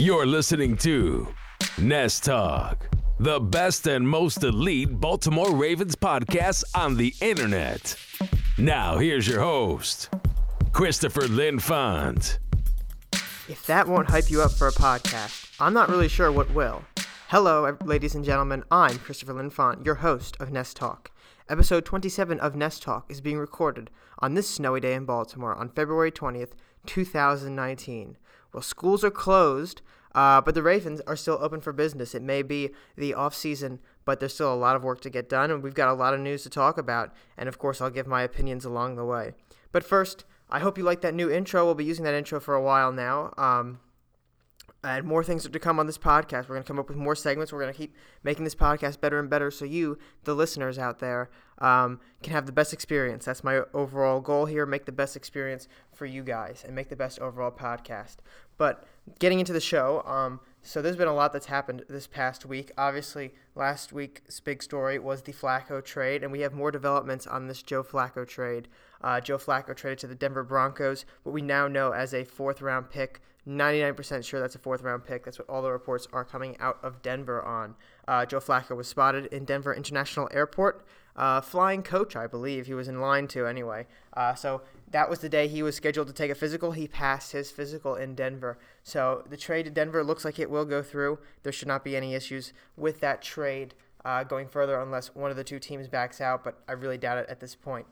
You're listening to Nest Talk, the best and most elite Baltimore Ravens podcast on the internet. Now, here's your host, Christopher Linfont. If that won't hype you up for a podcast, I'm not really sure what will. Hello, ladies and gentlemen. I'm Christopher Linfont, your host of Nest Talk. Episode 27 of Nest Talk is being recorded on this snowy day in Baltimore on February 20th, 2019. Well, schools are closed, but the Ravens are still open for business. It may be the off-season, but there's still a lot of work to get done, and we've got a lot of news to talk about, and of course I'll give my opinions along the way. But first, I hope you like that new intro. We'll be using that intro for a while now, and more things are to come on this podcast. We're going to come up with more segments. We're going to keep making this podcast better and better so you, the listeners out there, can have the best experience. That's my overall goal here, make the best experience for you guys and make the best overall podcast. But getting into the show, so there's been a lot that's happened this past week. Obviously, last week's big story was the Flacco trade, and we have more developments on this Joe Flacco trade. Joe Flacco traded to the Denver Broncos, what we now know as a fourth-round pick. 99% sure that's a fourth-round pick. That's what all the reports are coming out of Denver on. Joe Flacco was spotted in Denver International Airport. Flying coach, I believe, he was in line to anyway. So that was the day he was scheduled to take a physical. He passed his physical in Denver. So the trade to Denver looks like it will go through. There should not be any issues with that trade going further unless one of the two teams backs out, but I really doubt it at this point.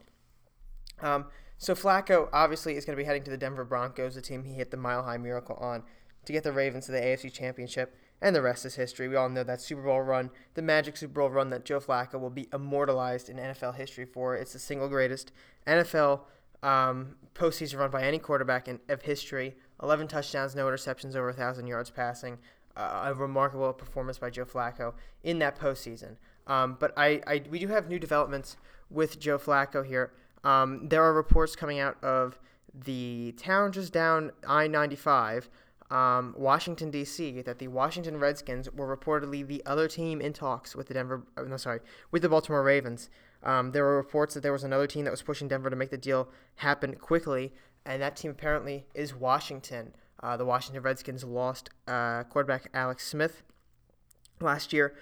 So Flacco, obviously, is going to be heading to the Denver Broncos, the team he hit the Mile High Miracle on, to get the Ravens to the AFC Championship, and the rest is history. We all know that Super Bowl run, the magic Super Bowl run that Joe Flacco will be immortalized in NFL history for. It's the single greatest NFL postseason run by any quarterback of history. 11 touchdowns, no interceptions, over 1,000 yards passing. A remarkable performance by Joe Flacco in that postseason. But we do have new developments with Joe Flacco here. There are reports coming out of the town just down I-95, Washington, D.C., that the Washington Redskins were reportedly the other team in talks with the Baltimore Ravens. There were reports that there was another team that was pushing Denver to make the deal happen quickly, and that team apparently is Washington. The Washington Redskins lost quarterback Alex Smith last year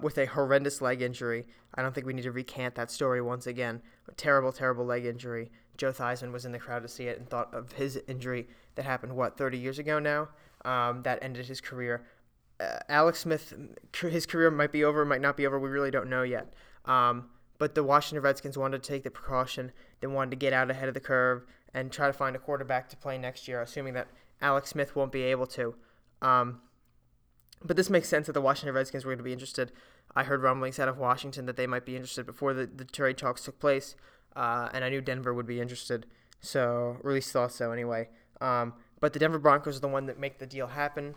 with a horrendous leg injury. I don't think we need to recant that story once again. A terrible, terrible leg injury. Joe Theismann was in the crowd to see it and thought of his injury that happened, 30 years ago now? That ended his career. Alex Smith, his career might be over, might not be over. We really don't know yet. But the Washington Redskins wanted to take the precaution. They wanted to get out ahead of the curve and try to find a quarterback to play next year, assuming that Alex Smith won't be able to. But this makes sense that the Washington Redskins were going to be interested. I heard rumblings out of Washington that they might be interested before the trade talks took place, and I knew Denver would be interested, so at least thought so anyway. But the Denver Broncos are the one that make the deal happen.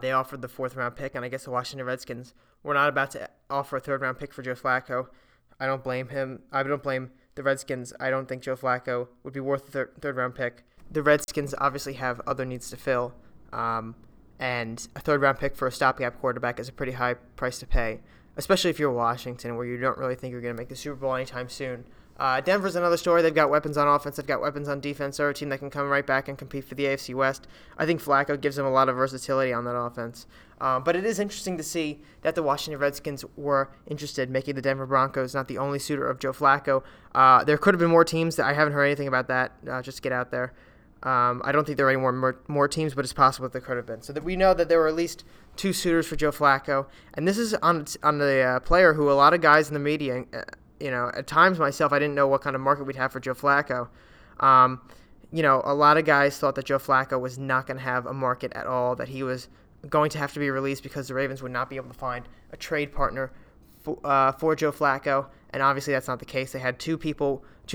They offered the fourth-round pick, and I guess the Washington Redskins were not about to offer a third-round pick for Joe Flacco. I don't blame him. I don't blame the Redskins. I don't think Joe Flacco would be worth the third-round pick. The Redskins obviously have other needs to fill, and a third-round pick for a stopgap quarterback is a pretty high price to pay, especially if you're Washington, where you don't really think you're going to make the Super Bowl anytime soon. Denver's another story. They've got weapons on offense. They've got weapons on defense. They're a team that can come right back and compete for the AFC West. I think Flacco gives them a lot of versatility on that offense. But it is interesting to see that the Washington Redskins were interested, making the Denver Broncos not the only suitor of Joe Flacco. There could have been more teams. I haven't heard anything about that. Just get out there. I don't think there are any more teams, but it's possible that there could have been. So that we know that there were at least two suitors for Joe Flacco, and this is on the player who a lot of guys in the media, at times myself, I didn't know what kind of market we'd have for Joe Flacco. A lot of guys thought that Joe Flacco was not going to have a market at all, that he was going to have to be released because the Ravens would not be able to find a trade partner for Joe Flacco, and obviously that's not the case. They had two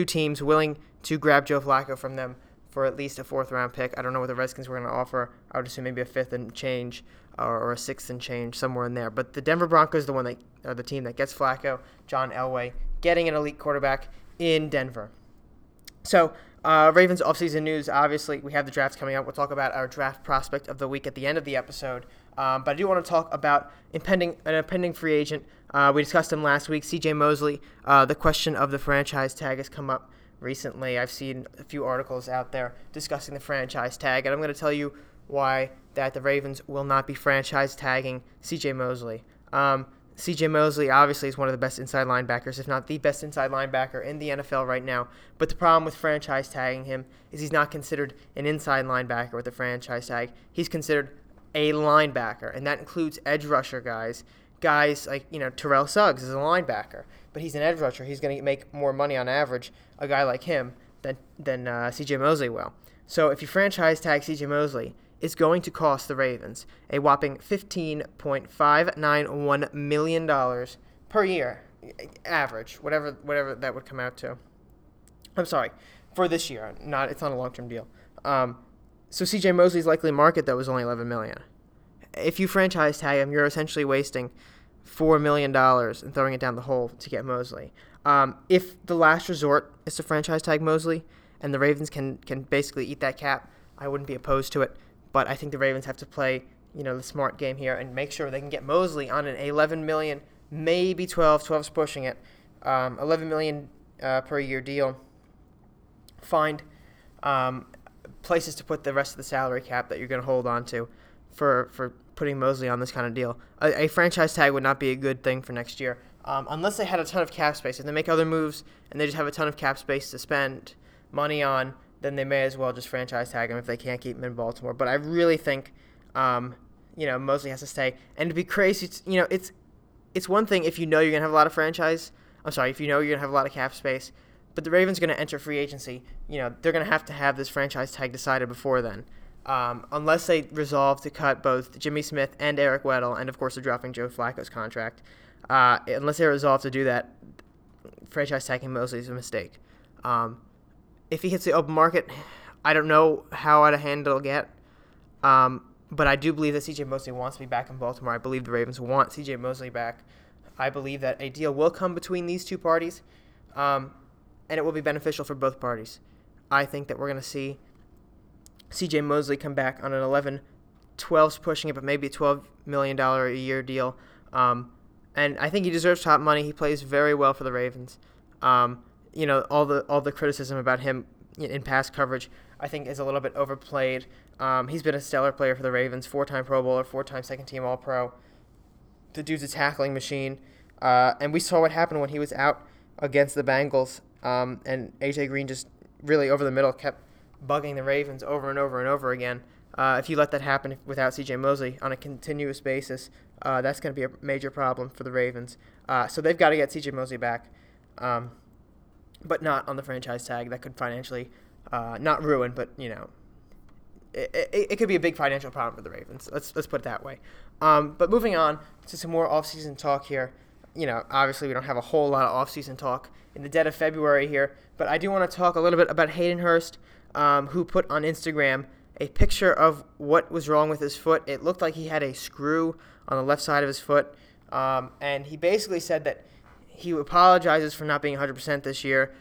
teams willing to grab Joe Flacco from them for at least a fourth-round pick. I don't know what the Redskins were going to offer. I would assume maybe a fifth and change or a sixth and change, somewhere in there. But the Denver Broncos are the team that gets Flacco, John Elway, getting an elite quarterback in Denver. So Ravens offseason news, obviously, we have the drafts coming up. We'll talk about our draft prospect of the week at the end of the episode. But I do want to talk about an impending free agent. We discussed him last week, C.J. Mosley. The question of the franchise tag has come up recently. I've seen a few articles out there discussing the franchise tag, and I'm going to tell you why that the Ravens will not be franchise tagging C.J. Mosley. C.J. Mosley obviously is one of the best inside linebackers, if not the best inside linebacker in the NFL right now. But the problem with franchise tagging him is he's not considered an inside linebacker with a franchise tag. He's considered a linebacker, and that includes edge rusher guys. Guys like, you know, Terrell Suggs is a linebacker, but he's an edge rusher. He's going to make more money on average, a guy like him, than C.J. Mosley will. So if you franchise tag C.J. Mosley, it's going to cost the Ravens a whopping $15.591 million per year, average, whatever that would come out to. I'm sorry, for this year. It's not a long-term deal. So C.J. Mosley's likely market, though, was only $11 million. If you franchise tag him, you're essentially wasting $4 million and throwing it down the hole to get Mosley. If the last resort is to franchise tag Mosley and the Ravens can basically eat that cap, I wouldn't be opposed to it. But I think the Ravens have to play, the smart game here and make sure they can get Mosley on an $11 million, maybe $12, 12's pushing it, $11 million per year deal. Find places to put the rest of the salary cap that you're going to hold on to for putting Mosley on this kind of deal. A franchise tag would not be a good thing for next year, unless they had a ton of cap space. If they make other moves and they just have a ton of cap space to spend money on, then they may as well just franchise tag him if they can't keep him in Baltimore. But I really think, Mosley has to stay. And it'd be crazy, it's one thing if you know you're going to have a lot of if you know you're going to have a lot of cap space, but the Ravens are going to enter free agency. They're going to have this franchise tag decided before then, unless they resolve to cut both Jimmy Smith and Eric Weddle, and, of course, they're dropping Joe Flacco's contract. Unless they resolve to do that, franchise tagging Mosley is a mistake. If he hits the open market, I don't know how out of hand it'll get. But I do believe that C.J. Mosley wants to be back in Baltimore. I believe the Ravens want C.J. Mosley back. I believe that a deal will come between these two parties, and it will be beneficial for both parties. I think that we're going to see C.J. Mosley come back on an 11, 12's pushing it, but maybe a $12 million a year deal. And I think he deserves top money. He plays very well for the Ravens. All the criticism about him in pass coverage, I think, is a little bit overplayed. He's been a stellar player for the Ravens, 4-time Pro Bowler, 4-time second-team All-Pro. The dude's a tackling machine. And we saw what happened when he was out against the Bengals, and A.J. Green just really over the middle kept bugging the Ravens over and over and over again. If you let that happen without C.J. Mosley on a continuous basis, that's going to be a major problem for the Ravens. So they've got to get C.J. Mosley back. But not on the franchise tag. That could financially, not ruin, but, it could be a big financial problem for the Ravens. Let's put it that way. But moving on to some more off-season talk here. Obviously we don't have a whole lot of off-season talk in the dead of February here, but I do want to talk a little bit about Hayden Hurst, who put on Instagram a picture of what was wrong with his foot. It looked like he had a screw on the left side of his foot, and he basically said that he apologizes for not being 100% this year.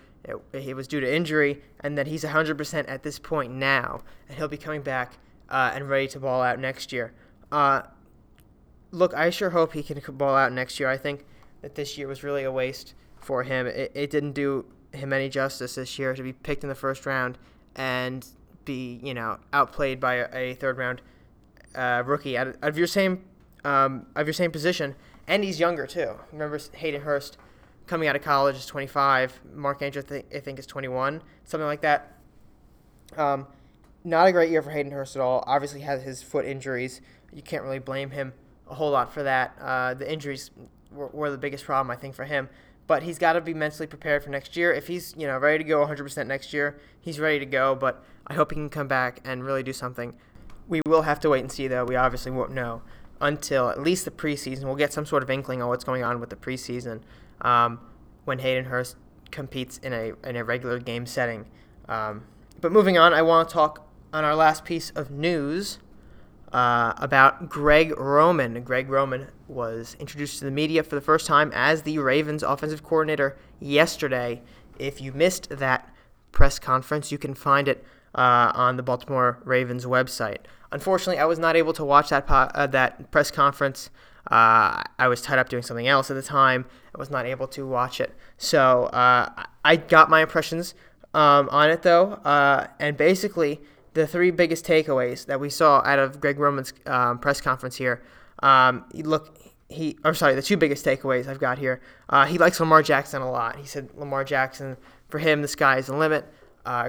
It was due to injury, and that he's 100% at this point now, and he'll be coming back and ready to ball out next year. Look, I sure hope he can ball out next year. I think that this year was really a waste for him. It didn't do him any justice this year to be picked in the first round and be, outplayed by a third-round rookie out of your same position, and he's younger too. Remember, Hayden Hurst coming out of college is 25. Mark Andrews, I think, is 21, something like that. Not a great year for Hayden Hurst at all. Obviously, had his foot injuries. You can't really blame him a whole lot for that. The injuries were the biggest problem, I think, for him. But he's got to be mentally prepared for next year. If he's, ready to go 100% next year, he's ready to go. But I hope he can come back and really do something. We will have to wait and see, though. We obviously won't know until at least the preseason. We'll get some sort of inkling on what's going on with the preseason when Hayden Hurst competes in a regular game setting. But moving on, I want to talk on our last piece of news about Greg Roman. Greg Roman was introduced to the media for the first time as the Ravens offensive coordinator yesterday. If you missed that press conference, you can find it on the Baltimore Ravens website. Unfortunately, I was not able to watch that press conference. I was tied up doing something else at the time. I was not able to watch it. So I got my impressions on it, though. And basically, the three biggest takeaways that we saw out of Greg Roman's press conference here. The two biggest takeaways I've got here. He likes Lamar Jackson a lot. He said Lamar Jackson, for him, the sky is the limit.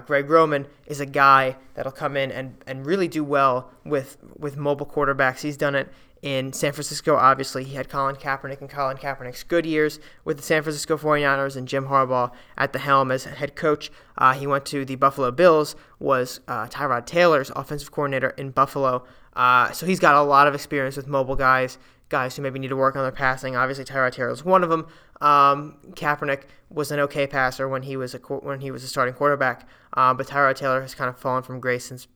Greg Roman is a guy that'll come in and really do well with mobile quarterbacks. He's done it in San Francisco, obviously. He had Colin Kaepernick and Colin Kaepernick's good years with the San Francisco 49ers and Jim Harbaugh at the helm as head coach. He went to the Buffalo Bills, was Tyrod Taylor's offensive coordinator in Buffalo. So he's got a lot of experience with mobile guys who maybe need to work on their passing. Obviously, Tyrod Taylor is one of them. Kaepernick was an okay passer when he was a starting quarterback, but Tyrod Taylor has kind of fallen from grace since.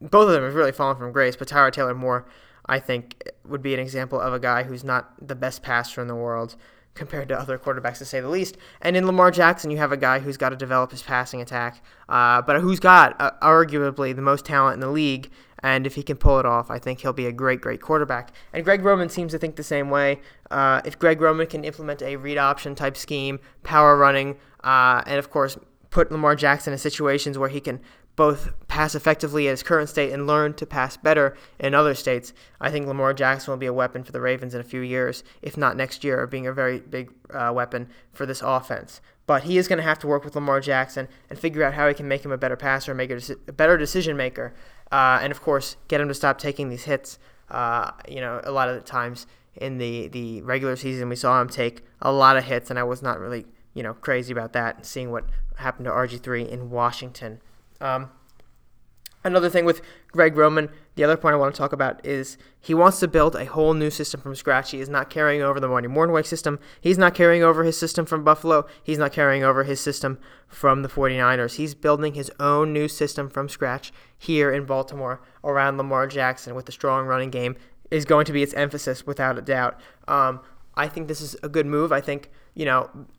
Both of them have really fallen from grace, but Tyrod Taylor more, I think, would be an example of a guy who's not the best passer in the world compared to other quarterbacks, to say the least. And in Lamar Jackson, you have a guy who's got to develop his passing attack, but who's got arguably the most talent in the league. And if he can pull it off, I think he'll be a great, great quarterback. And Greg Roman seems to think the same way. If Greg Roman can implement a read option type scheme, power running, and of course put Lamar Jackson in situations where he can both pass effectively at his current state and learn to pass better in other states, I think Lamar Jackson will be a weapon for the Ravens in a few years, if not next year, being a very big weapon for this offense. But he is going to have to work with Lamar Jackson and figure out how he can make him a better passer, make a better decision maker. And, of course, get him to stop taking these hits. A lot of the times in the regular season we saw him take a lot of hits, and I was not really, crazy about that, and seeing what happened to RG3 in Washington. Another thing with Greg Roman, the other point I want to talk about is he wants to build a whole new system from scratch. He is not carrying over the Marty Mornweg system. He's not carrying over his system from Buffalo. He's not carrying over his system from the 49ers. He's building his own new system from scratch here in Baltimore around Lamar Jackson with the strong running game is going to be its emphasis without a doubt. I think this is a good move. I think,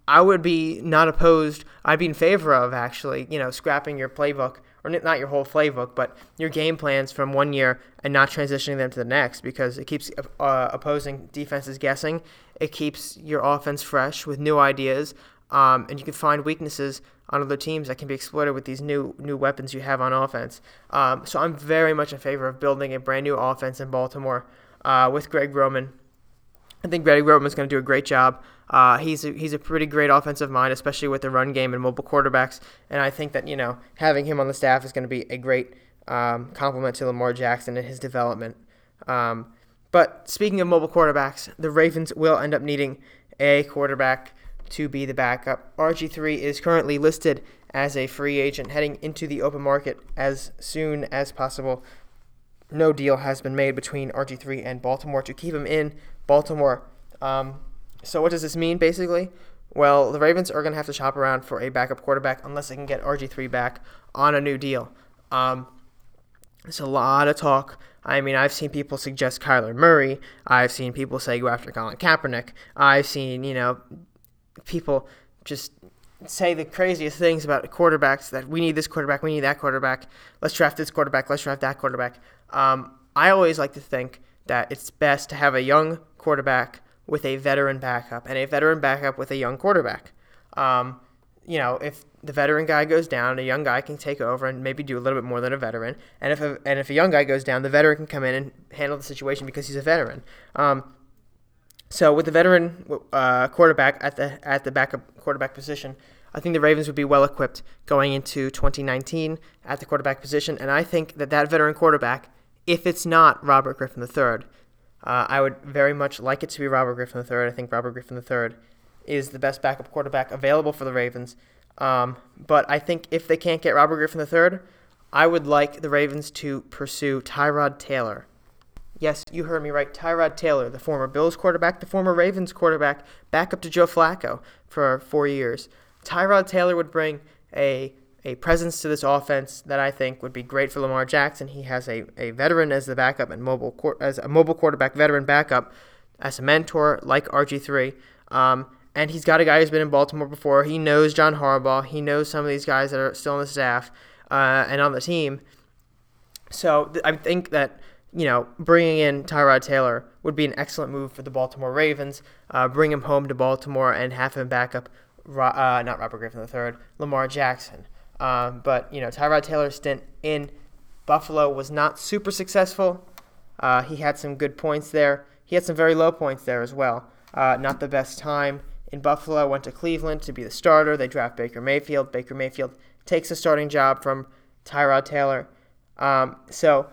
I would be not opposed. I'd be in favor of actually, scrapping your playbook. Or not your whole playbook, but your game plans from one year and not transitioning them to the next, because it keeps opposing defenses guessing. It keeps your offense fresh with new ideas, and you can find weaknesses on other teams that can be exploited with these new weapons you have on offense. So I'm very much in favor of building a brand new offense in Baltimore with Greg Roman. I think Greg Roman's going to do a great job. He's a pretty great offensive mind, especially with the run game and mobile quarterbacks. And I think that, having him on the staff is going to be a great compliment to Lamar Jackson and his development. But speaking of mobile quarterbacks, the Ravens will end up needing a quarterback to be the backup. RG3 is currently listed as a free agent heading into the open market as soon as possible. No deal has been made between RG3 and Baltimore to keep him in Baltimore. So what does this mean, basically? Well, the Ravens are going to have to shop around for a backup quarterback unless they can get RG3 back on a new deal. There's a lot of talk. I mean, I've seen people suggest Kyler Murray. I've seen people say go after Colin Kaepernick. I've seen, people just say the craziest things about quarterbacks, that we need this quarterback, we need that quarterback. Let's draft this quarterback, let's draft that quarterback. I always like to think that it's best to have a young quarterback with a veteran backup and a veteran backup with a young quarterback. If the veteran guy goes down, a young guy can take over and maybe do a little bit more than a veteran. And if a young guy goes down, the veteran can come in and handle the situation because he's a veteran. So with the veteran quarterback at the backup quarterback position, I think the Ravens would be well-equipped going into 2019 at the quarterback position. And I think that veteran quarterback, if it's not Robert Griffin III, I would very much like it to be Robert Griffin III. I think Robert Griffin III is the best backup quarterback available for the Ravens. But I think if they can't get Robert Griffin III, I would like the Ravens to pursue Tyrod Taylor. Yes, you heard me right. Tyrod Taylor, the former Bills quarterback, the former Ravens quarterback, backup to Joe Flacco for 4 years. Tyrod Taylor would bring a presence to this offense that I think would be great for Lamar Jackson. He has a veteran as the backup and as a mobile quarterback, veteran backup, as a mentor like RG3. And he's got a guy who's been in Baltimore before. He knows John Harbaugh. He knows some of these guys that are still on the staff and on the team. So I think that bringing in Tyrod Taylor would be an excellent move for the Baltimore Ravens. Bring him home to Baltimore and have him back up, not Robert Griffin III, Lamar Jackson. But Tyrod Taylor's stint in Buffalo was not super successful. He had some good points there. He had some very low points there as well. Not the best time in Buffalo. Went to Cleveland to be the starter. They draft Baker Mayfield. Baker Mayfield takes a starting job from Tyrod Taylor. So,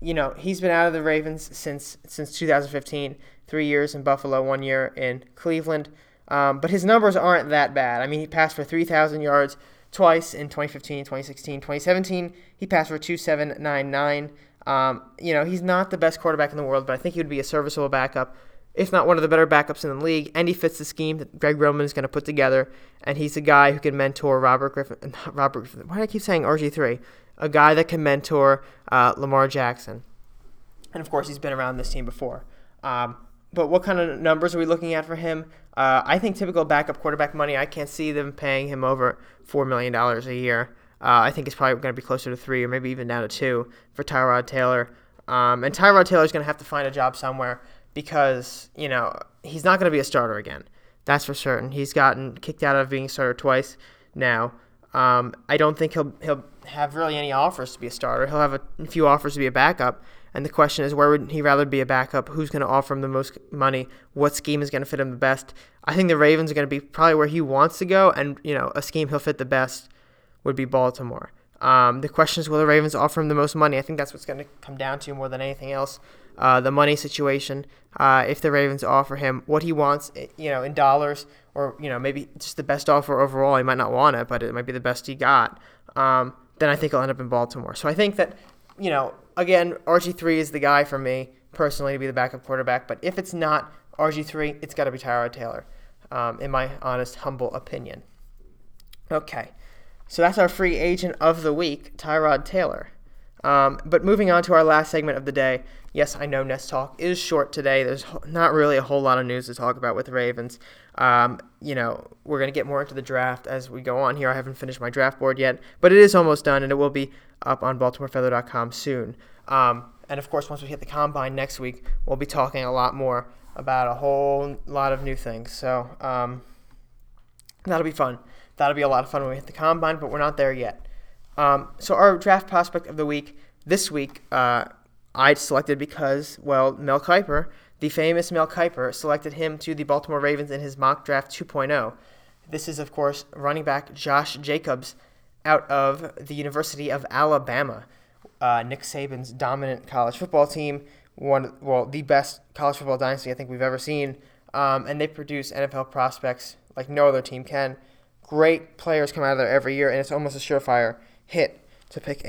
you know, he's been out of the Ravens since 2015. 3 years in Buffalo, 1 year in Cleveland. But his numbers aren't that bad. I mean, he passed for 3,000 yards twice in 2015, 2016, 2017. He passed for 2.799. You know, he's not the best quarterback in the world, but I think he would be a serviceable backup, if not one of the better backups in the league. And he fits the scheme that Greg Roman is going to put together. And he's a guy who can mentor Robert Griffin. Why do I keep saying RG3? A guy that can mentor Lamar Jackson. And, of course, he's been around this team before. But what kind of numbers are we looking at for him? I think typical backup quarterback money, I can't see them paying him over $4 million a year. I think it's probably going to be closer to 3 or maybe even down to 2 for Tyrod Taylor. And Tyrod Taylor is going to have to find a job somewhere because, you know, he's not going to be a starter again. That's for certain. He's gotten kicked out of being a starter twice now. I don't think he'll have really any offers to be a starter. He'll have a few offers to be a backup. And the question is, where would he rather be a backup? Who's going to offer him the most money? What scheme is going to fit him the best? I think the Ravens are going to be probably where he wants to go, and, you know, a scheme he'll fit the best would be Baltimore. The question is, will the Ravens offer him the most money? I think that's what's going to come down to more than anything else, the money situation. If the Ravens offer him what he wants, you know, in dollars, or, you know, maybe just the best offer overall. He might not want it, but it might be the best he got. Then I think he'll end up in Baltimore. So I think that, you know, again, RG3 is the guy for me personally to be the backup quarterback. But if it's not RG3, it's got to be Tyrod Taylor, in my honest, humble opinion. Okay, so that's our free agent of the week, Tyrod Taylor. But moving on to our last segment of the day. Yes, I know Nest Talk is short today. There's not really a whole lot of news to talk about with the Ravens. You know, we're going to get more into the draft as we go on here. I haven't finished my draft board yet, but it is almost done, and it will be up on BaltimoreFeather.com soon. And, of course, once we hit the Combine next week, we'll be talking a lot more about a whole lot of new things. So that'll be fun. That'll be a lot of fun when we hit the Combine, but we're not there yet. So our draft prospect of the week this week, I selected because, well, Mel Kiper, the famous Mel Kiper, selected him to the Baltimore Ravens in his mock draft 2.0. This is, of course, running back Josh Jacobs out of the University of Alabama, Nick Saban's dominant college football team, the best college football dynasty I think we've ever seen, and they produce NFL prospects like no other team can. Great players come out of there every year, and it's almost a surefire hit to pick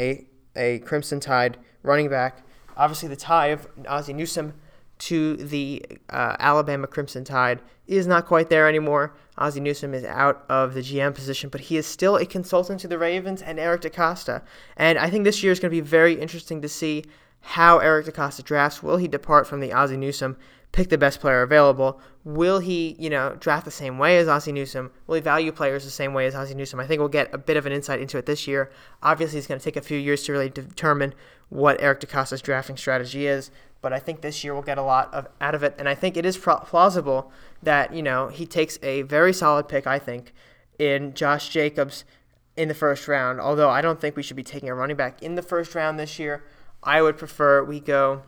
a Crimson Tide running back. Obviously, the tie of Ozzie Newsome to the Alabama Crimson Tide is not quite there anymore. Ozzie Newsome is out of the GM position, but he is still a consultant to the Ravens and Eric DeCosta. And I think this year is going to be very interesting to see how Eric DeCosta drafts. Will he depart from the Ozzie Newsome, pick the best player available? Will he, you know, draft the same way as Ozzie Newsome? Will he value players the same way as Ozzie Newsome? I think we'll get a bit of an insight into it this year. Obviously, it's going to take a few years to really determine what Eric DeCosta's drafting strategy is, but I think this year we'll get a lot out of it, and I think it is plausible that, you know, he takes a very solid pick, I think, in Josh Jacobs in the first round, although I don't think we should be taking a running back in the first round this year. I would prefer we go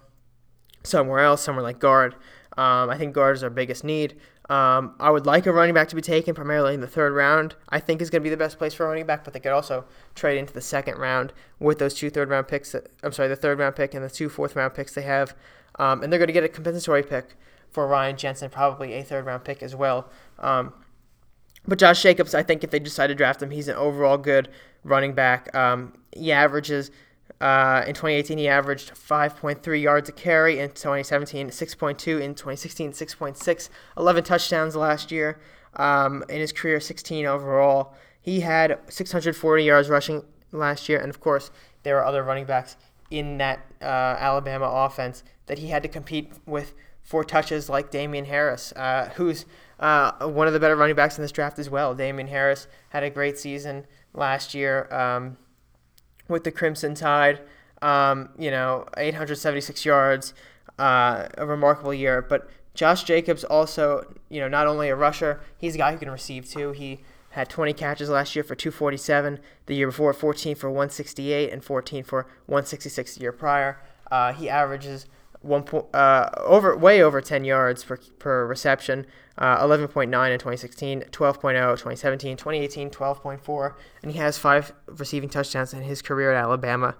somewhere else, somewhere like guard. I think guard is our biggest need. I would like a running back to be taken primarily in the third round. I think is going to be the best place for a running back, but they could also trade into the second round with those two third-round picks. I'm sorry, the third-round pick and the 2 fourth-round picks they have. And they're going to get a compensatory pick for Ryan Jensen, probably a third-round pick as well. But Josh Jacobs, I think if they decide to draft him, he's an overall good running back. He averages... in 2018, he averaged 5.3 yards a carry. In 2017, 6.2. In 2016, 6.6. 11 touchdowns last year. In his career, 16 overall. He had 640 yards rushing last year. And, of course, there are other running backs in that Alabama offense that he had to compete with for touches, like Damian Harris, who's one of the better running backs in this draft as well. Damian Harris had a great season last year. With the Crimson Tide, 876 yards, a remarkable year. But Josh Jacobs also, you know, not only a rusher, he's a guy who can receive too. He had 20 catches last year for 247, the year before 14 for 168, and 14 for 166 the year prior. He averages way over 10 yards per reception, 11.9 in 2016, 12.0 2017, 2018, 12.4, and he has 5 receiving touchdowns in his career at Alabama.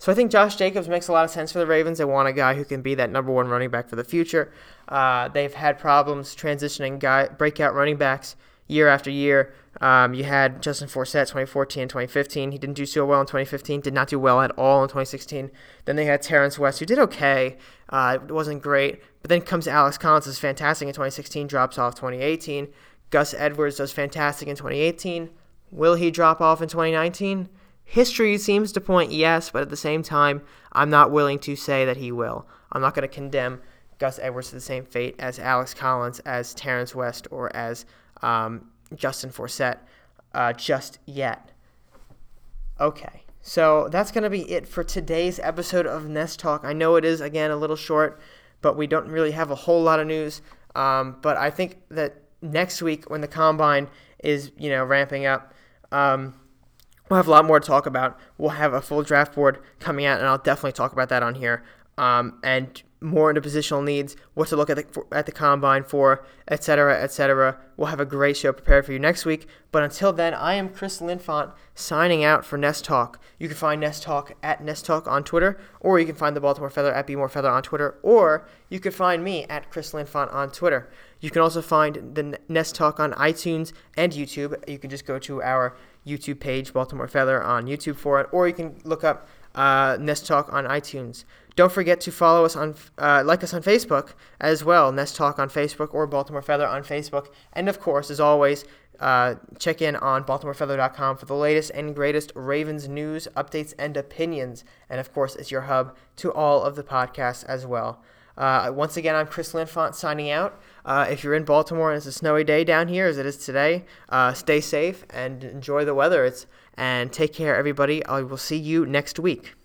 So I think Josh Jacobs makes a lot of sense for the Ravens. They want a guy who can be that number one running back for the future. They've had problems transitioning breakout running backs year after year. You had Justin Forsett 2014 and 2015. He didn't do so well in 2015, did not do well at all in 2016. Then they had Terrence West, who did okay. It wasn't great. But then comes Alex Collins, who's fantastic in 2016, drops off 2018. Gus Edwards does fantastic in 2018. Will he drop off in 2019? History seems to point yes, but at the same time, I'm not willing to say that he will. I'm not going to condemn Gus Edwards to the same fate as Alex Collins, as Terrence West, or as Justin Forsett just yet. Okay, so that's going to be it for today's episode of Nest Talk. I know it is, again, a little short, but we don't really have a whole lot of news. But I think that next week when the Combine is, ramping up, we'll have a lot more to talk about. We'll have a full draft board coming out, and I'll definitely talk about that on here. And more into positional needs, what to look at the Combine for, et cetera, et cetera. We'll have a great show prepared for you next week. But until then, I am Chris Linfont signing out for Nest Talk. You can find Nest Talk at Nest Talk on Twitter, or you can find the Baltimore Feather at Be More Feather on Twitter, or you can find me at Chris Linfont on Twitter. You can also find the Nest Talk on iTunes and YouTube. You can just go to our YouTube page, Baltimore Feather, on YouTube for it, or you can look up Nest Talk on iTunes. Don't forget to follow us on, like us on Facebook as well, Nest Talk on Facebook or Baltimore Feather on Facebook. And of course, as always, check in on BaltimoreFeather.com for the latest and greatest Ravens news, updates, and opinions. And of course, it's your hub to all of the podcasts as well. Once again, I'm Chris Linfont signing out. If you're in Baltimore and it's a snowy day down here, as it is today, stay safe and enjoy the weather. And take care, everybody. I will see you next week.